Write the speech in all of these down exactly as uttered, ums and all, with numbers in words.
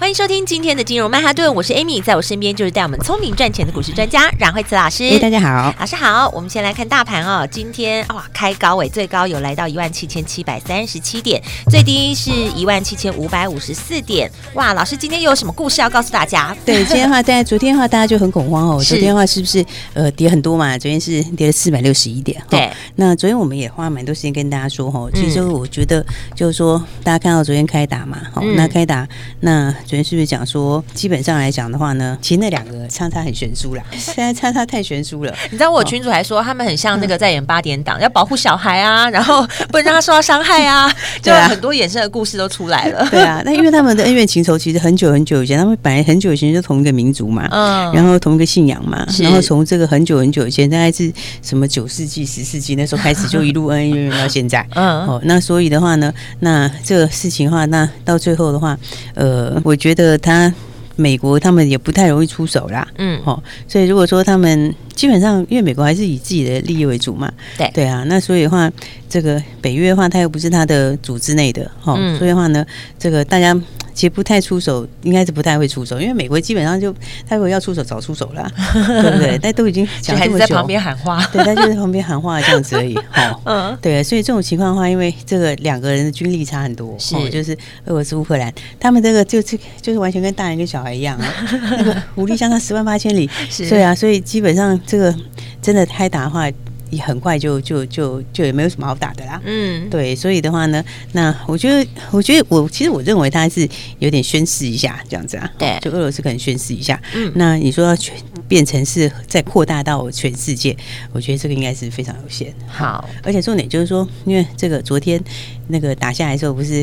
欢迎收听今天的金融曼哈顿，我是 Amy， 在我身边就是带我们聪明赚钱的股市专家阮惠慈老师。欸、大家好，老师好。我们先来看大盘哦，今天哇开高尾，最高有来到一万七千七百三十七点，最低是一万七千五百五十四点。哇，老师今天又有什么故事要告诉大家？对，今天的话，在昨天的话大家就很恐慌哦，昨天的话是不是呃跌很多嘛？昨天是跌了四百六十一点。对、哦，那昨天我们也花蛮多时间跟大家说哈、哦，其实我觉得就是说大家看到昨天开打嘛，好、哦嗯，那开打那昨天是不是讲说，基本上来讲的话呢，其实那两个差差很悬殊啦，现在差差太悬殊了。你知道我群组还说、哦、他们很像那个在演八点档、嗯，要保护小孩啊，然后不能让他受到伤害啊，就很多衍生的故事都出来了。对啊，那因为他们的恩怨情仇其实很久很久以前，他们本来很久以前就同一个民族嘛，嗯、然后同一个信仰嘛，然后从这个很久很久以前，大概是什么九世纪、十世纪那时候开始就一路恩怨到现在。嗯，哦，那所以的话呢，那这个事情的话，那到最后的话，呃。我觉得他美国他们也不太容易出手啦，嗯，哦，所以如果说他们基本上，因为美国还是以自己的利益为主嘛，对对啊，那所以的话，这个北约的话，他又不是他的组织内的，哦，嗯、所以的话呢，这个大家其实不太出手，应该是不太会出手，因为美国基本上就他如果要出手早出手了，对不对？但都已经讲这么久，还是在旁边喊话，对，他就在旁边喊话这样子而已，哦，嗯，对，所以这种情况的话，因为这个两个人的军力差很多，是，哦、就是俄罗斯乌克兰，他们这个就是就是完全跟大人跟小孩一样啊，那个武力相差十万八千里，是，对啊，所以基本上这个真的开打的话。也很快就就就就也没有什么好打的啦，嗯，对，所以的话呢，那我觉得，我觉得我其实我认为他是有点宣示一下这样子啊，对，就俄罗斯可能宣示一下，嗯，那你说要全变成是再扩大到全世界，我觉得这个应该是非常有限。好，而且重点就是说，因为这个昨天那个打下来的时候不是。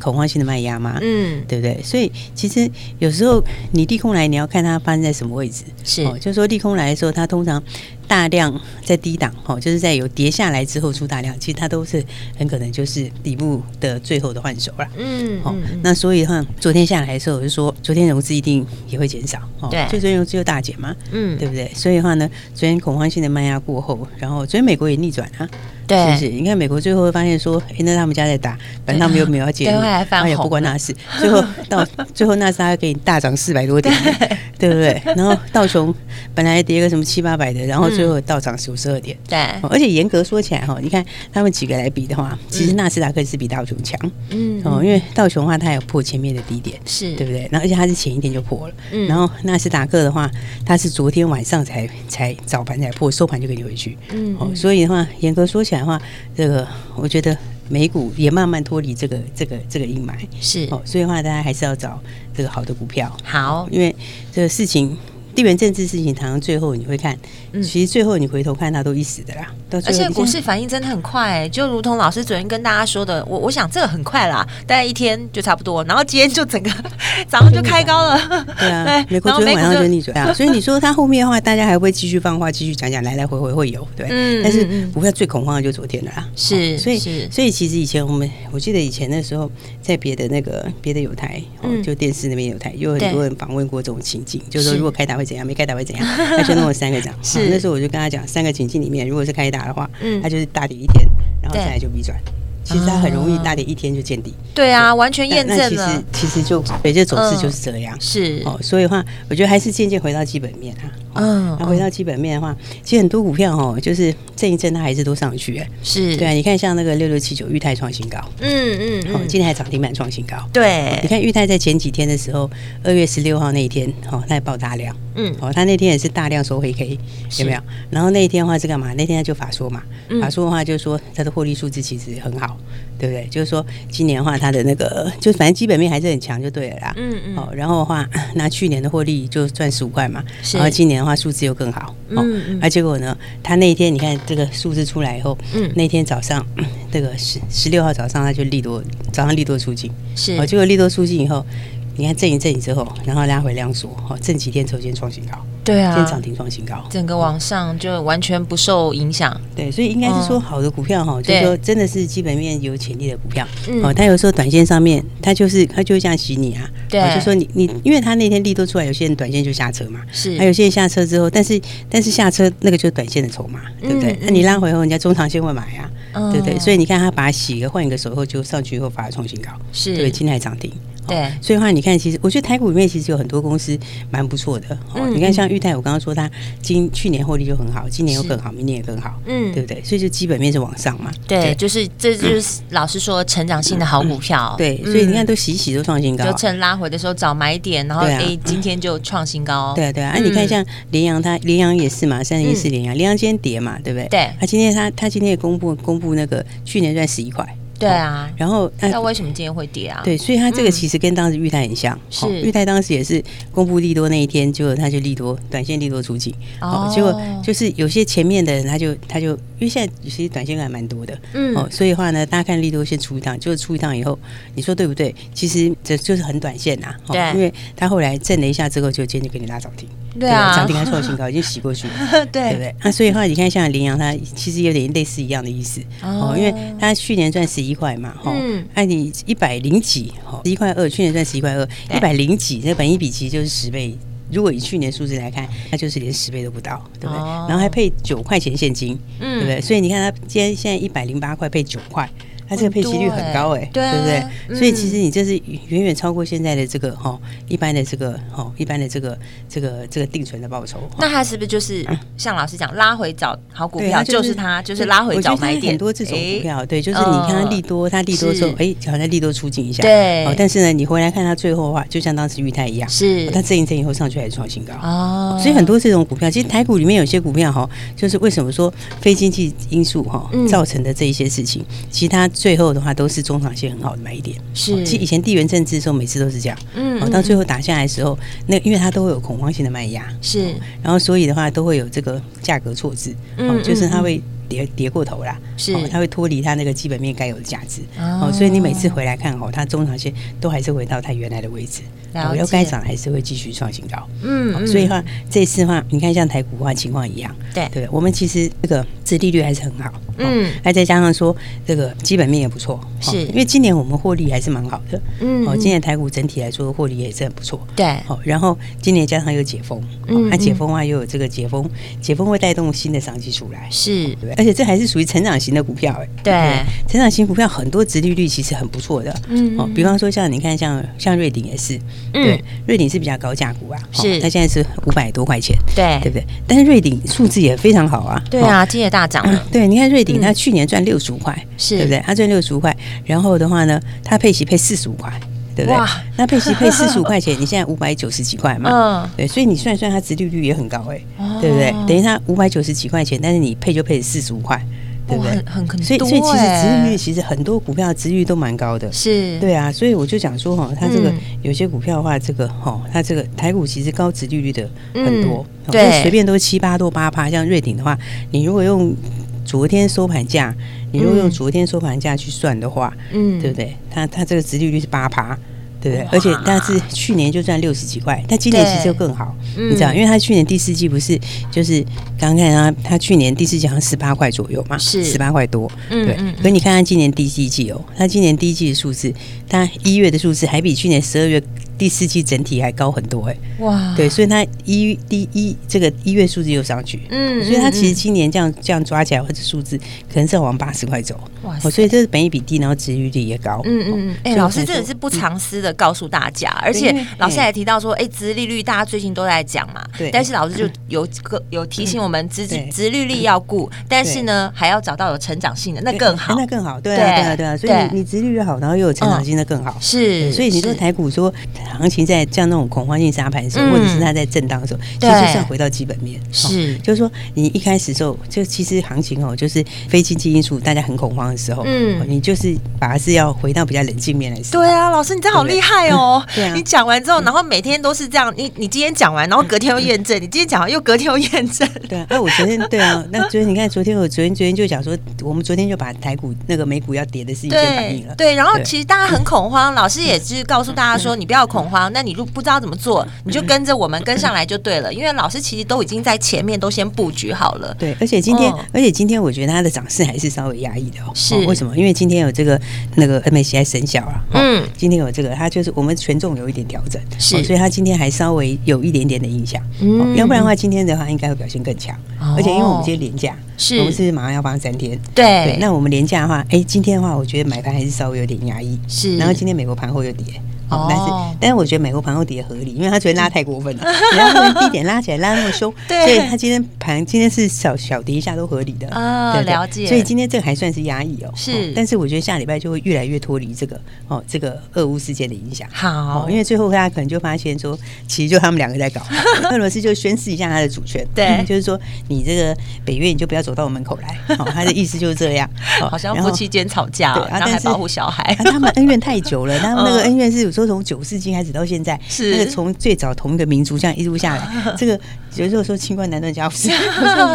恐慌性的卖压嘛，嗯，对不对？所以其实有时候你利空来，你要看它发生在什么位置。是，哦、就是说利空来的时候，它通常大量在低档，哦，就是在有跌下来之后出大量，其实它都是很可能就是底部的最后的换手啦。嗯，哦、嗯那所以的话，昨天下来的时候，我就说昨天融资一定也会减少，哦、对，所以昨天融资又大减嘛，嗯，对不对？所以的话呢，昨天恐慌性的卖压过后，然后昨天美国也逆转啊。对，是不是？你看美国最后会发现说，哎、欸，那他们家在打，反正他们又没有要介入，他也不关他事。最后到最后纳斯达克给你大涨四百多点，对不对？然后道琼本来跌个什么七八百的，然后最后到涨九十二点。对、嗯，而且严格说起来哈，你看他们几个来比的话，其实纳斯达克是比道琼强，嗯，哦，因为道琼的话它有破前面的低点，是对不对？然后而且它是前一天就破了，嗯、然后纳斯达克的话，它是昨天晚上才才早盘才破，收盘就给你回去，嗯，哦，所以的话严格说起来。的话，这个我觉得美股也慢慢脱离这个这个这个阴霾，是哦，所以的话大家还是要找这个好的股票，好，因为这个事情。地缘政治事情，常常最后你会看，嗯、其实最后你回头看，它都一死的啦。到最後而且股市反应真的很快、欸，就如同老师昨天跟大家说的，我我想这个很快啦，大概一天就差不多。然后今天就整个早上就开高了，对啊，對美国昨天晚上就逆转啊。所以你说它后面的话，大家还会继续放话，继续讲讲，来来回回会有，对。嗯、但是股票最恐慌的就是昨天的啦，是，哦、所以所以其实以前我们我记得以前那时候在别的那个别的友台、哦嗯，就电视那边有台，有很多人访问过这种情境，就是说如果开打会。怎样没开打会怎样？他就弄了三个涨，是、啊、那时候我就跟他讲，三个情境里面，如果是开打的话，嗯，他就是大跌一天，然后再来就逆转。其实它很容易大跌一天就见底，嗯、对啊，完全验证了。那其实其实就对，这走势就是这样，嗯、是哦。所以的话，我觉得还是渐渐回到基本面啊。嗯，那回到基本面的话，其实很多股票哦，就是震一震它还是都上去哎、欸。是，对啊，你看像那个六六七九裕泰创新高，嗯嗯，哦、嗯，今天还涨停板创新高。对，哦、你看裕泰在前几天的时候，二月十六号那一天，哦，它也爆大量，嗯，哦，它那天也是大量收黑 K， 有没有？然后那一天的话是干嘛？那天它就法说嘛，嗯、法说的话就是说它的获利数字其实很好。对不对？就是说，今年的话，它的那个，就反正基本面还是很强，就对了啦。嗯嗯。哦，然后的话，拿去年的获利就赚十五块嘛，然后今年的话数字又更好。哦、嗯嗯。而、啊、结果呢，它那一天你看这个数字出来以后，嗯，那天早上这个十十六号早上，它就利多早上利多出尽，是。哦，结果利多出尽以后，你看震一震之后，然后拉回量缩，震几天之后今天创新高，对啊，今天涨停创新高，整个往上就完全不受影响。对，所以应该是说好的股票哈、嗯，就是说真的是基本面有潜力的股票，哦，它有时候短线上面它就是它就会这样洗你啊，对，就说你你，因为它那天利多出来，有些人短线就下车嘛，是，还有些人下车之后，但是但是下车那个就是短线的筹码，对不对？那、嗯啊、你拉回后，人家中长线会买啊。嗯、对对，所以你看他把它洗了，换一个手后就上去以后反而创新高，是对，今天还涨停。对、哦，所以的话你看，其实我觉得台股里面其实有很多公司蛮不错的。哦嗯、你看像裕泰，我刚刚说它今去年获利就很好，今年又更好，明年也更好，嗯，对不对？所以就基本面是往上嘛。对，对就是这就是老师说成长性的好股票。嗯、对、嗯，所以你看都洗洗都创新高、啊，就趁拉回的时候找买点，然后哎、啊欸、今天就创新高、哦。对、啊、对啊，嗯、啊你看像联阳它联阳也是嘛，三零一四联阳，联阳今天跌嘛，对不对？对，它、啊、今天它它今天也公布公布。那个去年赚十一块，对啊，哦、然后那为什么今天会跌啊？对，所以它这个其实跟当时裕泰很像，嗯哦、是裕泰当时也是公布利多那一天，结果它就利多，短线利多出尽、哦，结果就是有些前面的人他就他就因为现在其实短线还蛮多的，嗯，哦，所以的话呢，大家看利多先出一趟，就是出一趟以后，你说对不对？其实这就是很短线呐、啊，对、哦，因为他后来震了一下之后，就今天就给你拉涨停。对啊，涨停还创新高，已经洗过去了，对对不对？那、啊、所以的话，你看像羚羊，它其实有点类似一样的意思哦，因为它去年赚十一块嘛，哈、嗯，那、啊、你一百零几，哈，十一块二，去年赚十一块二，一百零几，那本益比其实就是十倍。如果以去年数字来看，它就是连十倍都不到，对不对？哦、然后还配九块钱现金、嗯，对不对？所以你看它今天现在一百零八块配九块。它这个配息率很高哎、欸，对不对、嗯？所以其实你这是远远超过现在的这个哈一般的这个哈一般的这个这个这个定存的报酬。那它是不是就是像老师讲拉回找好股票，就是它就是拉回找买点？很多这种股票，对，就是你看它利多，它利多之后，哎，好像利多出尽一下，对。但是呢，你回来看它最后的话，就像当时裕泰一样，是它震一震以后上去还是创新高哦。所以很多这种股票，其实台股里面有些股票哈，就是为什么说非经济因素哈造成的这一些事情，其他。最后的话都是中长线很好的买一点，是。其实以前地缘政治的时候，每次都是这样，嗯，到最后打下来的时候，那因为它都会有恐慌性的卖压，是。然后所以的话都会有这个价格错置，嗯，就是它会跌跌过头啦，是。它会脱离它那个基本面该有的价值，哦，所以你每次回来看哦，它中长线都还是回到它原来的位置，然后该涨还是会继续创新高，嗯。所以的话这次的话，你看像台股的话情况一样，对对，我们其实这个殖利率还是很好。嗯，还再加上说这个基本面也不错，是因为今年我们获利还是蛮好的，嗯，哦，今年台股整体来说获利也是很不错，对，哦，然后今年加上又解封，嗯，那、啊、解封的话又有这个解封，解封会带动新的商机出来，是，对不对？而且这还是属于成长型的股票，哎，对，对，成长型股票很多殖利率其实很不错的，嗯，哦，比方说像你看像像瑞鼎也是，嗯，对，瑞鼎是比较高价股啊，是，它、哦、现在是五百多块钱，对，对不对？但是瑞鼎数字也非常好啊，对啊，今年大涨了、嗯，对，你看瑞。他去年赚六十五块，对不对？他赚六十五块，然后的话呢，他配息配四十五块，对不对？那配息配四十五块钱，你现在五百九十几块嘛、哦，对，所以你算一算，他殖利率也很高哎、欸哦，对不对？等于他五百九十几块钱，但是你配就配四十五块。对不对？很很很多、欸、所以所以其实殖利率其实很多股票殖利率都蛮高的，是，对啊，所以我就讲说哈，它这个、嗯、有些股票的话，这个哈，它这个台股其实高殖利率的很多，嗯、对，随便都七八多八趴，像瑞鼎的话，你如果用昨天收盘价，你如果用昨天收盘价去算的话，嗯，对不对？它它这个殖利率是八趴。对不对？而且但是去年就赚六十几块，但今年其实就更好，你知道，因为他去年第四季不是就是刚刚看他，他去年第四季好像十八块左右嘛，是十八块多，嗯、对。可是你看他今年第一季哦，他今年第一季的数字，他一月的数字还比去年十二月第四季整体还高很多哎、欸，哇，对，所以他一第一这个一月数字又上去，嗯，所以他其实今年这样这样抓起来，或者数字可能是往八十块走，哇，所以这是本益比低，然后殖利率也高，嗯嗯，哎、欸，老师真的是不藏私的。告诉大家，而且老师还提到说，哎、欸，殖利率大家最近都在讲嘛，对。但是老师就有有提醒我们，殖殖利率要顾，但是呢，还要找到有成长性的，那更好，那更好，对啊，对啊，对啊。所以你你殖利率好，然后又有成长性，那更好。是、嗯。所以你说台股说行情在像那种恐慌性沙盘的时候、嗯，或者是它在震荡的时候，其实就是要回到基本面。是、哦，就是说你一开始的时候，就其实行情哦，就是非经济因素，大家很恐慌的时候，嗯，哦、你就是把它是要回到比较冷静面来。对啊，老师，你真好厉害。害、嗯、哦、啊！你讲完之后，然后每天都是这样。你你今天讲完，然后隔天又验证；你今天讲完又隔天又验证。对啊，哎、啊，我昨天对啊，那昨天你看，昨天我昨天昨天就讲说，我们昨天就把台股那个美股要跌的事情先反映了。对，对然后其实大家很恐慌，老师也是告诉大家说，你不要恐慌，那你如果不知道怎么做，你就跟着我们跟上来就对了，因为老师其实都已经在前面都先布局好了。对，而且今天、哦、而且今天我觉得它的涨势还是稍微压抑的、哦、是、哦、为什么？因为今天有这个那个 M A C I 生效了、哦、嗯，今天有这个它就是我们权重有一点调整是、哦，所以它今天还稍微有一点点的影响、嗯哦、要不然的话今天的话应该会表现更强、哦、而且因为我们今天连假是我们是马上要放三天 对, 对那我们连假的话、欸、今天的话我觉得买盘还是稍微有点压抑是，然后今天美国盘后又跌哦、但是，但是我觉得美国盘后跌合理，因为他昨天拉太过分了，然后低点拉起来拉那么凶，所以他今天盘今天是小小跌一下都合理的啊、哦，对对了解。所以今天这个还算是压抑哦，是。哦、但是我觉得下礼拜就会越来越脱离这个哦，这个俄乌事件的影响。好、哦，因为最后大家可能就发现说，其实就他们两个在搞，俄罗斯就宣示一下他的主权，对，嗯、就是说你这个北约你就不要走到我门口来，哦、他的意思就是这样。哦、好像夫妻间吵架、哦，然后还保护小孩，啊、他们恩怨太久了，他们那个恩怨是。说从九世纪开始到现在，是那个从最早同一个民族这样一路下来，这个有时候说清官难断家务事，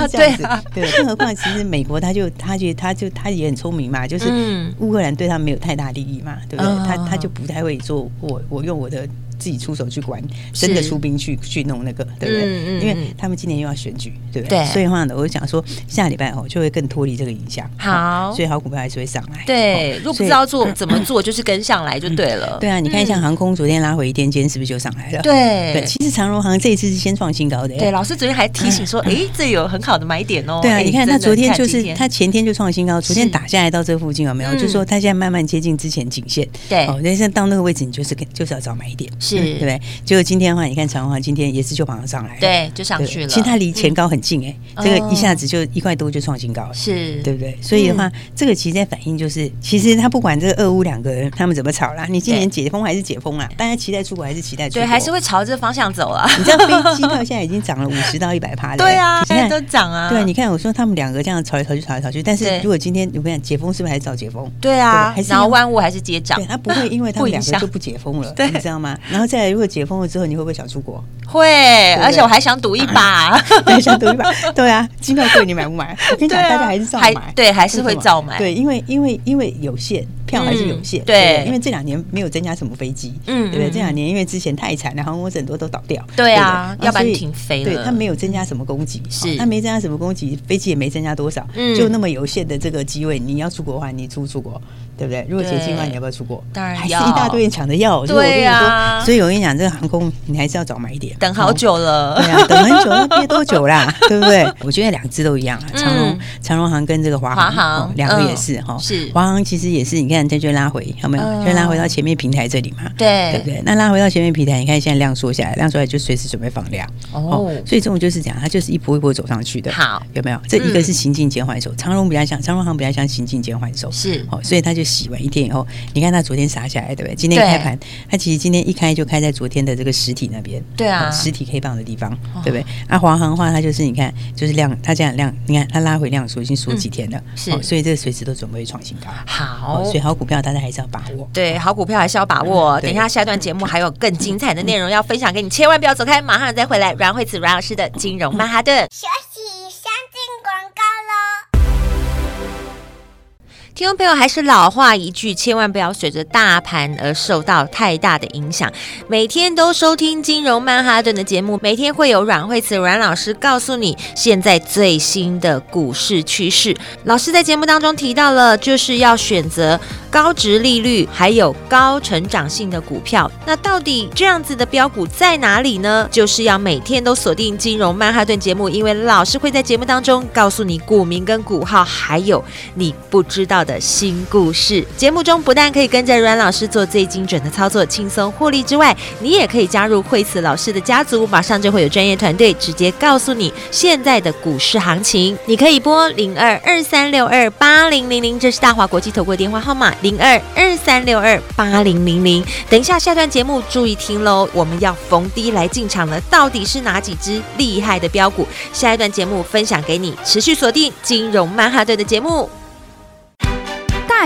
这样子。对，更何况其实美国他就他就他就他也很聪明嘛，就是乌克兰对他没有太大利益嘛，对不对？他他就不太会做我我用我的。自己出手去管，真的出兵去去弄那个，对不对、嗯嗯？因为他们今年又要选举，对不对？对所以的话呢，我就想说，下礼拜哦就会更脱离这个影响。好、哦，所以好股票还是会上来。对，哦、如果不知道做怎么做，就是跟上来就对了。嗯、对啊，你看像航空昨天拉回一天，今天是不是就上来了？对，对其实长荣航这一次是先创新高的。对，老师昨天还提醒说，哎、嗯，这有很好的买点哦。对啊，你看他昨天就是他前天就创新高，昨天打下来到这附近有没有？嗯、就说他现在慢慢接近之前颈线。对，哦，但是到那个位置，你就是就是要找买点。是、嗯、对不对？结果今天的话，你看长荣航今天也是就马上上来了，对，就上去了。其实它离前高很近哎、欸嗯，这个一下子就一块多就创新高了，是，对不对？所以的话，嗯、这个其实在反映就是，其实他不管这个俄乌两个人他们怎么吵啦，你今年解封还是解封啦，大家期待出国还是期待出国，对，还是会朝这方向走啊。你知道飞机票现在已经涨了五十到一百趴了，对啊，现在都涨啊。对，你看我说他们两个这样吵来吵去，吵来吵去，但是如果今天我跟你讲解封，是不是还是早解封？对啊，对然后万物还是接涨，他不会因为他们两个就不解封了，你知道吗？然后再来，如果解封了之后，你会不会想出国？会，对对而且我还想赌一把，还想赌一把。对啊，机票贵你买不买？我跟你讲，大家还是照买，对，还是会照买。对，因为因为因为有限。票还是有限、嗯、对, 对因为这两年没有增加什么飞机、嗯、对不对？这两年因为之前太惨了，航空公司很多都倒掉，对啊，对不对？要不然停飞了，对，它没有增加什么供给，是它、哦、没增加什么供给，飞机也没增加多少、嗯、就那么有限的这个机位，你要出国的话你出出国，对不对？如果解禁的话你要不要出国？当然要，还是一大堆人抢着要，对啊，所以我跟你讲这个航空你还是要早买一点，等好久了、哦、对啊，等很久了，憋多久啦对不对？我觉得两只都一样、啊嗯、长荣长荣航跟这个华航，华航、哦、两个也是、嗯哦、是华航其实也是你看它就拉回，有没有？就拉回到前面平台这里嘛，对，对不对？那拉回到前面平台，你看现在量缩下来，量缩下来就随时准备放量 哦, 哦。所以这种就是讲，它就是一波一波走上去的，好，有没有？这一个是行进减缓手，嗯、长荣比较像，长荣行比较像行进减缓手，是哦。所以它就洗完一天以后，你看它昨天杀下来，对不对？今天开盘，它其实今天一开就开在昨天的这个实体那边，对啊，哦、实体 K 棒的地方，哦、对不对？啊，华航的话，它就是你看，就是量，它这样量，你看它拉回量缩已经缩几天了，嗯、是、哦，所以这随时都准备创新高，好。哦所以好股票大家还是要把握，对，好股票还是要把握、嗯、等一下下段节目还有更精彩的内容要分享给你，千万不要走开，马上再回来阮慧慈阮老师的金融曼哈顿，休息先进广告咯。听众朋友，还是老话一句，千万不要随着大盘而受到太大的影响。每天都收听金融曼哈顿的节目，每天会有阮慧慈阮老师告诉你现在最新的股市趋势。老师在节目当中提到了，就是要选择高殖利率还有高成长性的股票。那到底这样子的标股在哪里呢？就是要每天都锁定金融曼哈顿节目，因为老师会在节目当中告诉你股名跟股号，还有你不知道的的新故事。节目中不但可以跟着阮老师做最精准的操作，轻松获利之外，你也可以加入慧慈老师的家族，马上就会有专业团队直接告诉你现在的股市行情。你可以拨零二二三六二八零零零，这是大华国际投顾电话号码零二二三六二八零零零。等一下下段节目注意听喽，我们要逢低来进场了，到底是哪几只厉害的标股？下一段节目分享给你，持续锁定金融曼哈顿的节目。大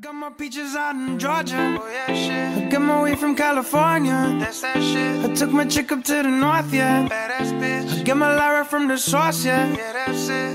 Got my peaches out in Georgia. Oh, yeah, shit. I got my weed from California. That's that shit. I took my chick up to the north, yeah. Badass bitch. I got my Lyra from the source, yeah. Yeah, that's it.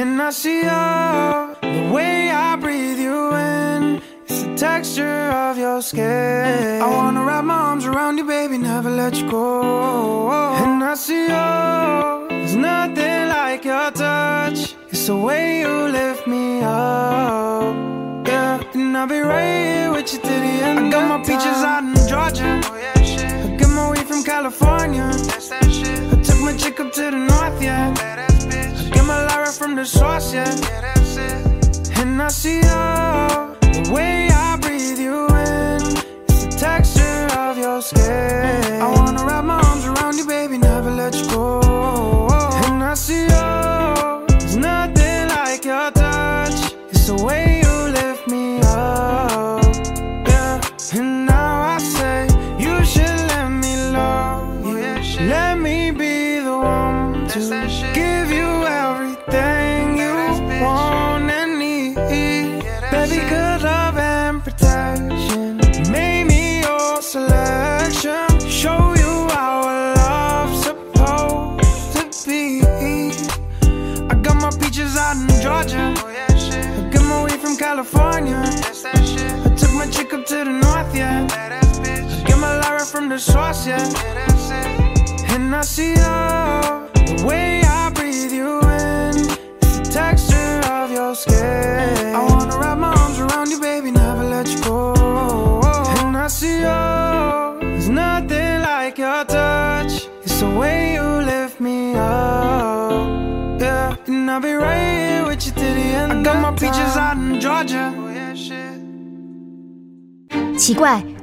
And I see you. The way I breathe you in. It's the texture of your skin. I wanna wrap my arms around you, baby. Never let you go. And I see you. There's nothing like your touch. It's the way you lift me up.And I'll be right here with you to the end of time. I got my peaches out in Georgia. Oh, yeah, shit. I got my weed from California. That's that shit. I took my chick up to the north, yeah. Badass bitch. I got my Lyra from the source, yeah. Yeah, that's it. And I see you. The way I breathe you in. It's the texture of your skin. I wanna wrap my arms around you, baby. Never let you go. And I see you. There's nothing like your touch. It's the way you.California. That's that shit. I took my chick up to the north, yeah. Badass bitch. I get my Lyra from the source, yeah. Yeah, that's it. And I see you. The way I breathe you in. It's the texture of your skin. I wanna wrap my arms around you, baby. Never let you go. And I see you. There's nothing like your touch. It's the way you lift me up. Yeah. And I'll be right here.I got my peaches out in Georgia. 奇怪，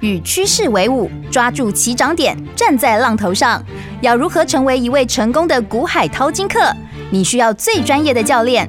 与趋势为伍，抓住起涨点，站在浪头上。要如何成为一位成功的股海淘金客？你需要最专业的教练。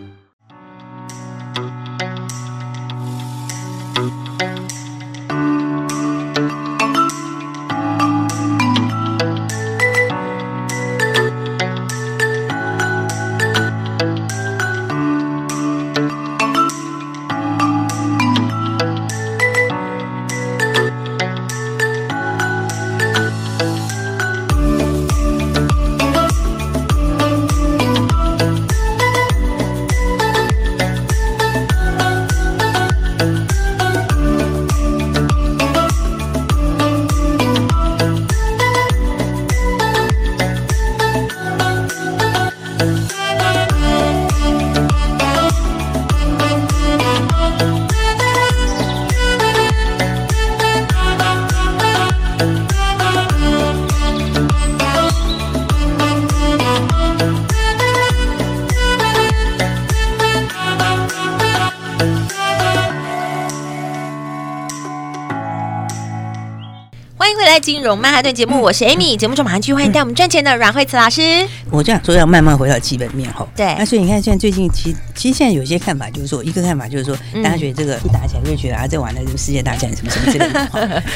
金融曼哈顿节目，我是 Amy、嗯、节目中马上去欢迎带我们赚钱的阮慧慈老师。我这样说要慢慢回到基本面，对，那所以你看现在最近其 实, 其实现在有些看法就是说，一个看法就是说、嗯、大家觉得这个一打起来就觉得啊，这玩的就是世界大战什么什么之类的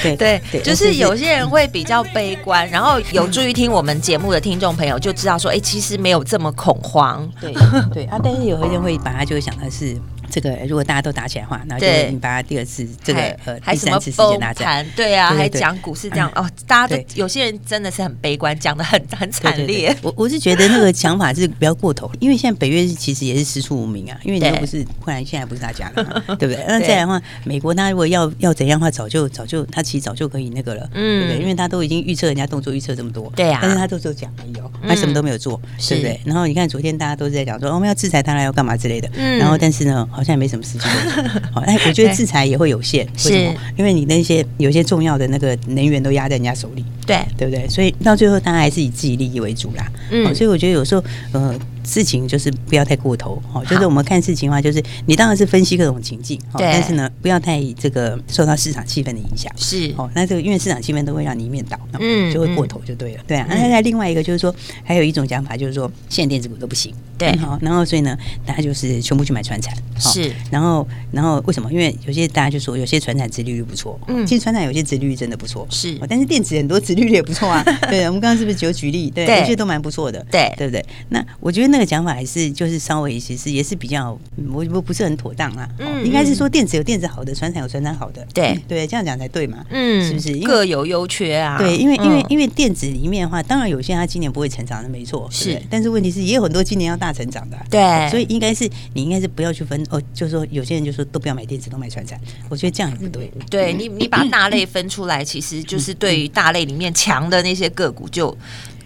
对 对, 对，就是有些人会比较悲观、嗯、然后有注意听我们节目的听众朋友就知道说，哎，其实没有这么恐慌，对对啊，但是有些人会把它就想的是这个如果大家都打起来的话，然后就会引发第二次这个呃第三次世界大战。对啊，还讲股市这样、嗯、哦，大家都有些人真的是很悲观，讲的很很惨烈。對對對，我我是觉得那个想法是比较过头，因为现在北约其实也是师出无名啊，因为你又不是忽然现在不是大家了、啊，对不对？那再来的话，美国他如果要要怎样的话，早就早就他其实早就可以那个了，嗯，对不对？因为他都已经预测人家动作预测这么多，对啊，但是他都只有讲而已哦，他什么都没有做，嗯、对不对？然后你看昨天大家都是在讲说、哦、我们要制裁他，要干嘛之类的，嗯、然后但是呢。好像也没什么事情。好，哎，我觉得制裁也会有限，为什么？因为你那些有些重要的那个能源都压在人家手里，对对不对？所以到最后，大家还是以自己利益为主啦。嗯，所以我觉得有时候，呃。事情就是不要太过头，就是我们看事情的话，就是你当然是分析各种情境，但是呢，不要太这个受到市场气氛的影响。是，那这个因为市场气氛都会让你一面倒，嗯，就会过头就对了，嗯、对啊。那、嗯、再另外一个就是说，还有一种讲法就是说，现在电子股都不行，对，嗯、然后所以呢，大家就是全部去买传产，是，然后然后为什么？因为有些大家就说有些传产殖利率不错，嗯，其实传产有些殖利率真的不错，是，但是电子很多殖利率也不错啊。对，我们刚刚是不是只有举例？对，有些都蛮不错的，对，对不对？那我觉得。那个讲法还是就是稍微其实也是比较我我不是很妥当啦、啊嗯，应该是说电子有电子好的，传产有传产好的，对、嗯、对，这样讲才对嘛，嗯，是不是各有优缺啊？对，因为、嗯、因为因为电子里面的话，当然有些它今年不会成长的没错，是对对，但是问题是也有很多今年要大成长的、啊，对，所以应该是你应该是不要去分哦，就是说有些人就说都不要买电子，都买传产，我觉得这样也不对，嗯、对你你把大类分出来，其实就是对于大类里面强的那些个股就。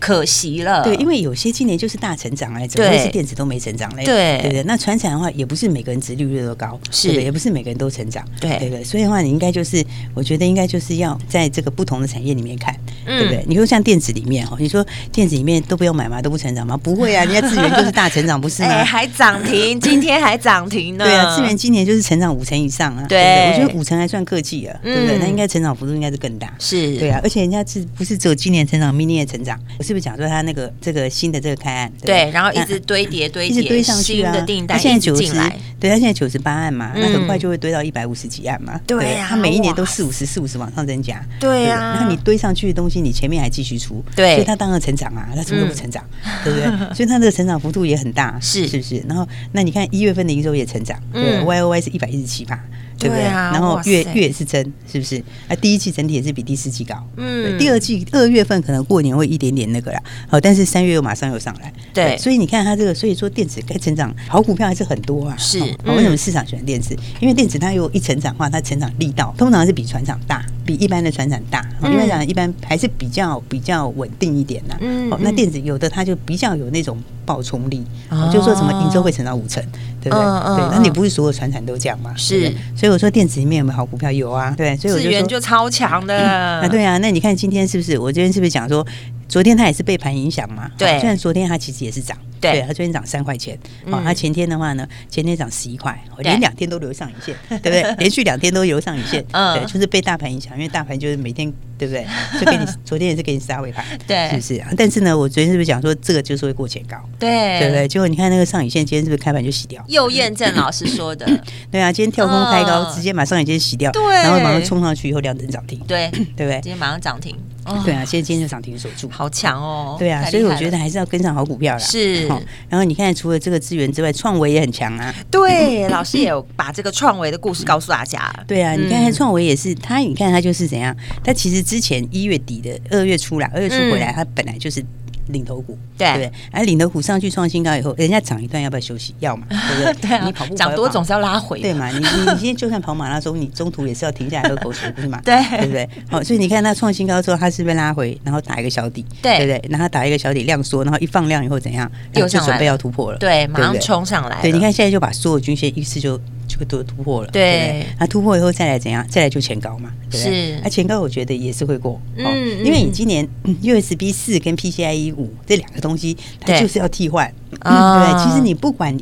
可惜了，对，因为有些今年就是大成长哎，怎么会是电子都没成长嘞？对对对，那传产的话也不是每个人殖利率都高，是，也不是每个人都成长，对对对，所以的话你应该就是，我觉得应该就是要在这个不同的产业里面看，嗯、对不对？你说像电子里面哦，你说电子里面都不要买吗？都不成长吗？不会啊，人家资源就是大成长，不是吗？哎、欸，还涨停，今天还涨停呢。对啊，资源今年就是成长五成以上啊， 对, 对, 对，我觉得五成还算客气了，嗯、对不对？那应该成长幅度应该是更大，是对啊，而且人家是不是只有今年成长，明年也成长？是不是讲说他那个这个新的这个开案 对, 对，然后一直堆叠堆叠，一直堆上去啊，新的订单一直进来，对，他现在九十八案嘛、嗯，那很快就会堆到一百五十几案嘛，对啊，他每一年都四五十、四五十往上增加，对啊，那你堆上去的东西，你前面还继续出，对，所以他当然成长啊，他怎么都不成长，嗯、对不对？所以他这个成长幅度也很大，是是不是？然后那你看一月份的营收也成长，对 ，Y O Y 是一百一十七趴。对不对？对啊、然后月月也是增，是不是？啊，第一季整体也是比第四季高。嗯，第二季二月份可能过年会一点点那个啦，好，但是三月又马上又上来。对，所以你看它这个，所以说电子该成长，好股票还是很多啊。是，嗯、为什么市场喜欢电子？因为电子它有一成长的话，它成长力道通常是比船厂大，比一般的船厂大。因为讲一般还是比较比较稳定一点啦、啊。嗯, 嗯、哦，那电子有的它就比较有那种爆冲力，哦、就是说什么营收会成长五成，对不对？嗯嗯、对，那你不是所有船厂都这样吗？是，对对，所以。所以我说电子里面有没有好股票？有啊，对，所以我就说资源就超强的、嗯、啊，对啊，那你看今天是不是？我今天是不是讲说？昨天它也是被盘影响嘛，对，虽然昨天它其实也是涨，对，它昨天涨三块钱，它、嗯哦、前天的话呢，前天涨十一块，连两天都留上影线，对不对？连续两天都留上影线，对，就是被大盘影响，因为大盘就是每天，对不对？就给你昨天也是给你杀尾盘，对，是不是？但是呢，我昨天是不是讲说这个就是会过前高，对，对不对？结果你看那个上影线，今天是不是开盘就洗掉？又验证老师说的，对啊，今天跳空开高，嗯、直接把上影线洗掉，对，然后马上冲上去以后两等涨停，对，对不对？今天马上涨停。哦、对啊，现在今天就涨停锁住，好强哦！对啊，所以我觉得还是要跟上好股票啦。是，哦、然后你看，除了这个资源之外，创维也很强啊。对，老师也有把这个创维的故事告诉大家。对啊，你看看创维也是，他你看他就是怎样，他其实之前一月底的二月初啦，二月初回来，他、嗯、本来就是。领头股，对对，哎，领头股上去创新高以后，人家涨一段要不要休息？要嘛，对不对？对啊、你跑步涨多总是要拉回，对嘛？你你今天就算跑马拉松，你中途也是要停下来喝口水，不是嘛？对，对不对？好、哦，所以你看它创新高之后，它是不是拉回，然后打一个小底，对不对？然后打一个小底量缩，然后一放量以后怎样？又就准备要突破了，对，马上冲上来了。对，你看现在就把所有均线一次就。就都突破了，对，那、啊、突破以后再来怎样？再来就前高嘛，对不对？是，啊，前高我觉得也是会过，嗯，哦、因为你今年、嗯、U S B 四 跟 P C I E 五 这两个东西，它就是要替换，对，嗯、对，其实你不管。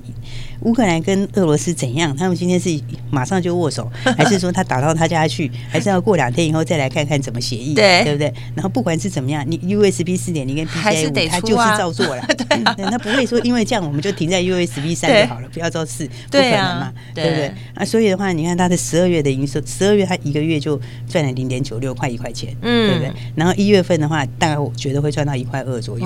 乌克兰跟俄罗斯怎样？他们今天是马上就握手，还是说他打到他家去？还是要过两天以后再来看看怎么协议？对，对不对？然后不管是怎么样，你 U S B 四点零跟 P C I E 五，它就是照做了。对、啊，那不会说因为这样我们就停在 U S B 三就好了，不要照四，不可能嘛，对、啊、对不对？啊，所以的话，你看它的十二月的营收，十二月它一个月就赚了零点九六块一块钱，嗯，对不对？然后一月份的话，大概我觉得会赚到一块二左右，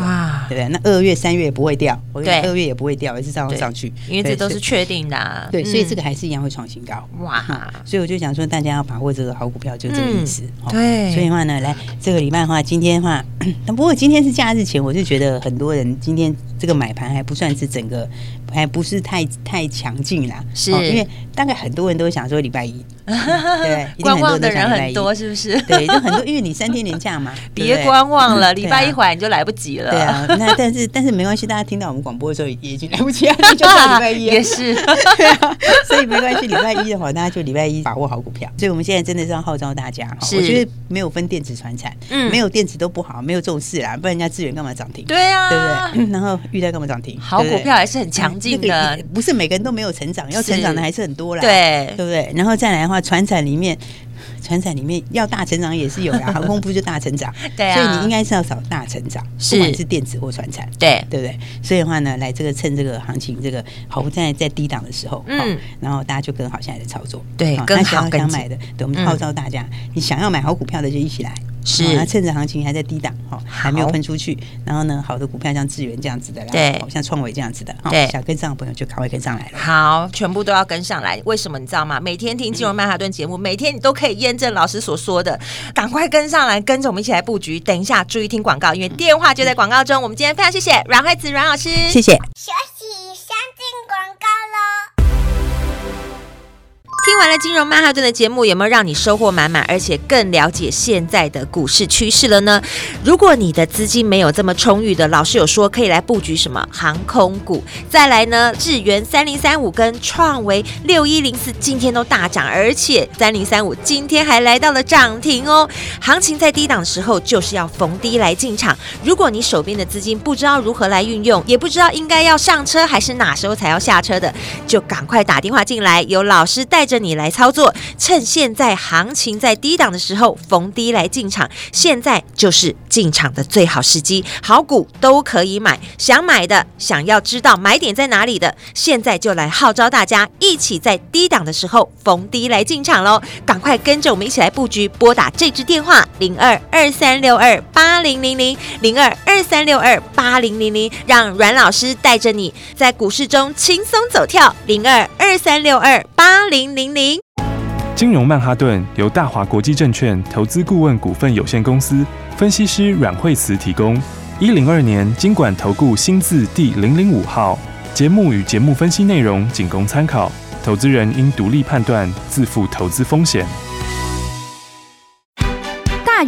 对不对？那二月、三月不会掉，我跟你二月也不会掉，也是照样上去，因为这。都是确定的、啊、对，所以这个还是一样会创新高、嗯、哇、嗯、所以我就想说大家要把握这个好股票就这个意思、嗯哦、对，所以的话呢，来这个礼拜的话，今天的话不过今天是假日前，我就觉得很多人今天这个买盘还不算是整个还不是太太强劲啦，是、哦、因为大概很多人都想说礼拜一对，观望的人很多，是不是？对，就很多，因为你三天连假嘛，别观望了，礼拜一回来你就来不及了。对啊，那但是但是没关系，大家听到我们广播的时候也已经来不及了，就到礼拜一也是，对啊，所以没关系，礼拜一的话，大家就礼拜一把握好股票。所以我们现在真的是要号召大家，我觉得没有分电子传产，嗯，没有电子都不好，没有重视啦，不然人家资源干嘛涨停？对啊，对不对？然后裕泰干嘛涨停？好股票还是很强劲的，不是每个人都没有成长，要成长的还是很多啦，对，对不对？然后再来的话。传产里面，传产里面要大成长也是有啦，航空不就大成长？对啊，所以你应该是要找大成长，不管是电子或传产，对对不对？所以的话呢，来这个趁这个行情，这个好在在低档的时候，嗯、哦，然后大家就更好现在的操作，对，哦、更好想买的，对，我们号召大家、嗯，你想要买好股票的就一起来。是，哦、趁着行情还在低档、哦、还没有喷出去，然后呢，好的股票像智原这样子的啦，对，哦、像创维这样子的，哦、对，想跟上的朋友就赶快跟上来了。好，全部都要跟上来。为什么你知道吗？每天听金融曼哈顿节目、嗯，每天你都可以验证老师所说的，赶快跟上来，跟着我们一起来布局。等一下注意听广告，因为电话就在广告中。嗯、我们今天非常谢谢阮惠慈阮老师，谢谢。休息，先进广告喽。听完了金融曼哈顿的节目，有没有让你收获满满，而且更了解现在的股市趋势了呢？如果你的资金没有这么充裕的，老师有说可以来布局什么航空股，再来呢，智原三零三五跟创维六一零四今天都大涨，而且三零三五今天还来到了涨停哦。行情在低档的时候就是要逢低来进场，如果你手边的资金不知道如何来运用，也不知道应该要上车还是哪时候才要下车的，就赶快打电话进来，由老师带着你来操作，趁现在行情在低档的时候逢低来进场，现在就是进场的最好时机，好股都可以买，想买的，想要知道买点在哪里的，现在就来号召大家一起在低档的时候逢低来进场咯，赶快跟着我们一起来布局，拨打这支电话零二二三六二八零零零 零二二三六二八零零零，让阮老师带着你在股市中轻松走跳，零二二三六二八零零零。金融曼哈顿由大华国际证券投资顾问股份有限公司分析师阮惠慈提供。一零二年金管投顾新字第零零五号。节目与节目分析内容仅供参考，投资人应独立判断，自负投资风险。大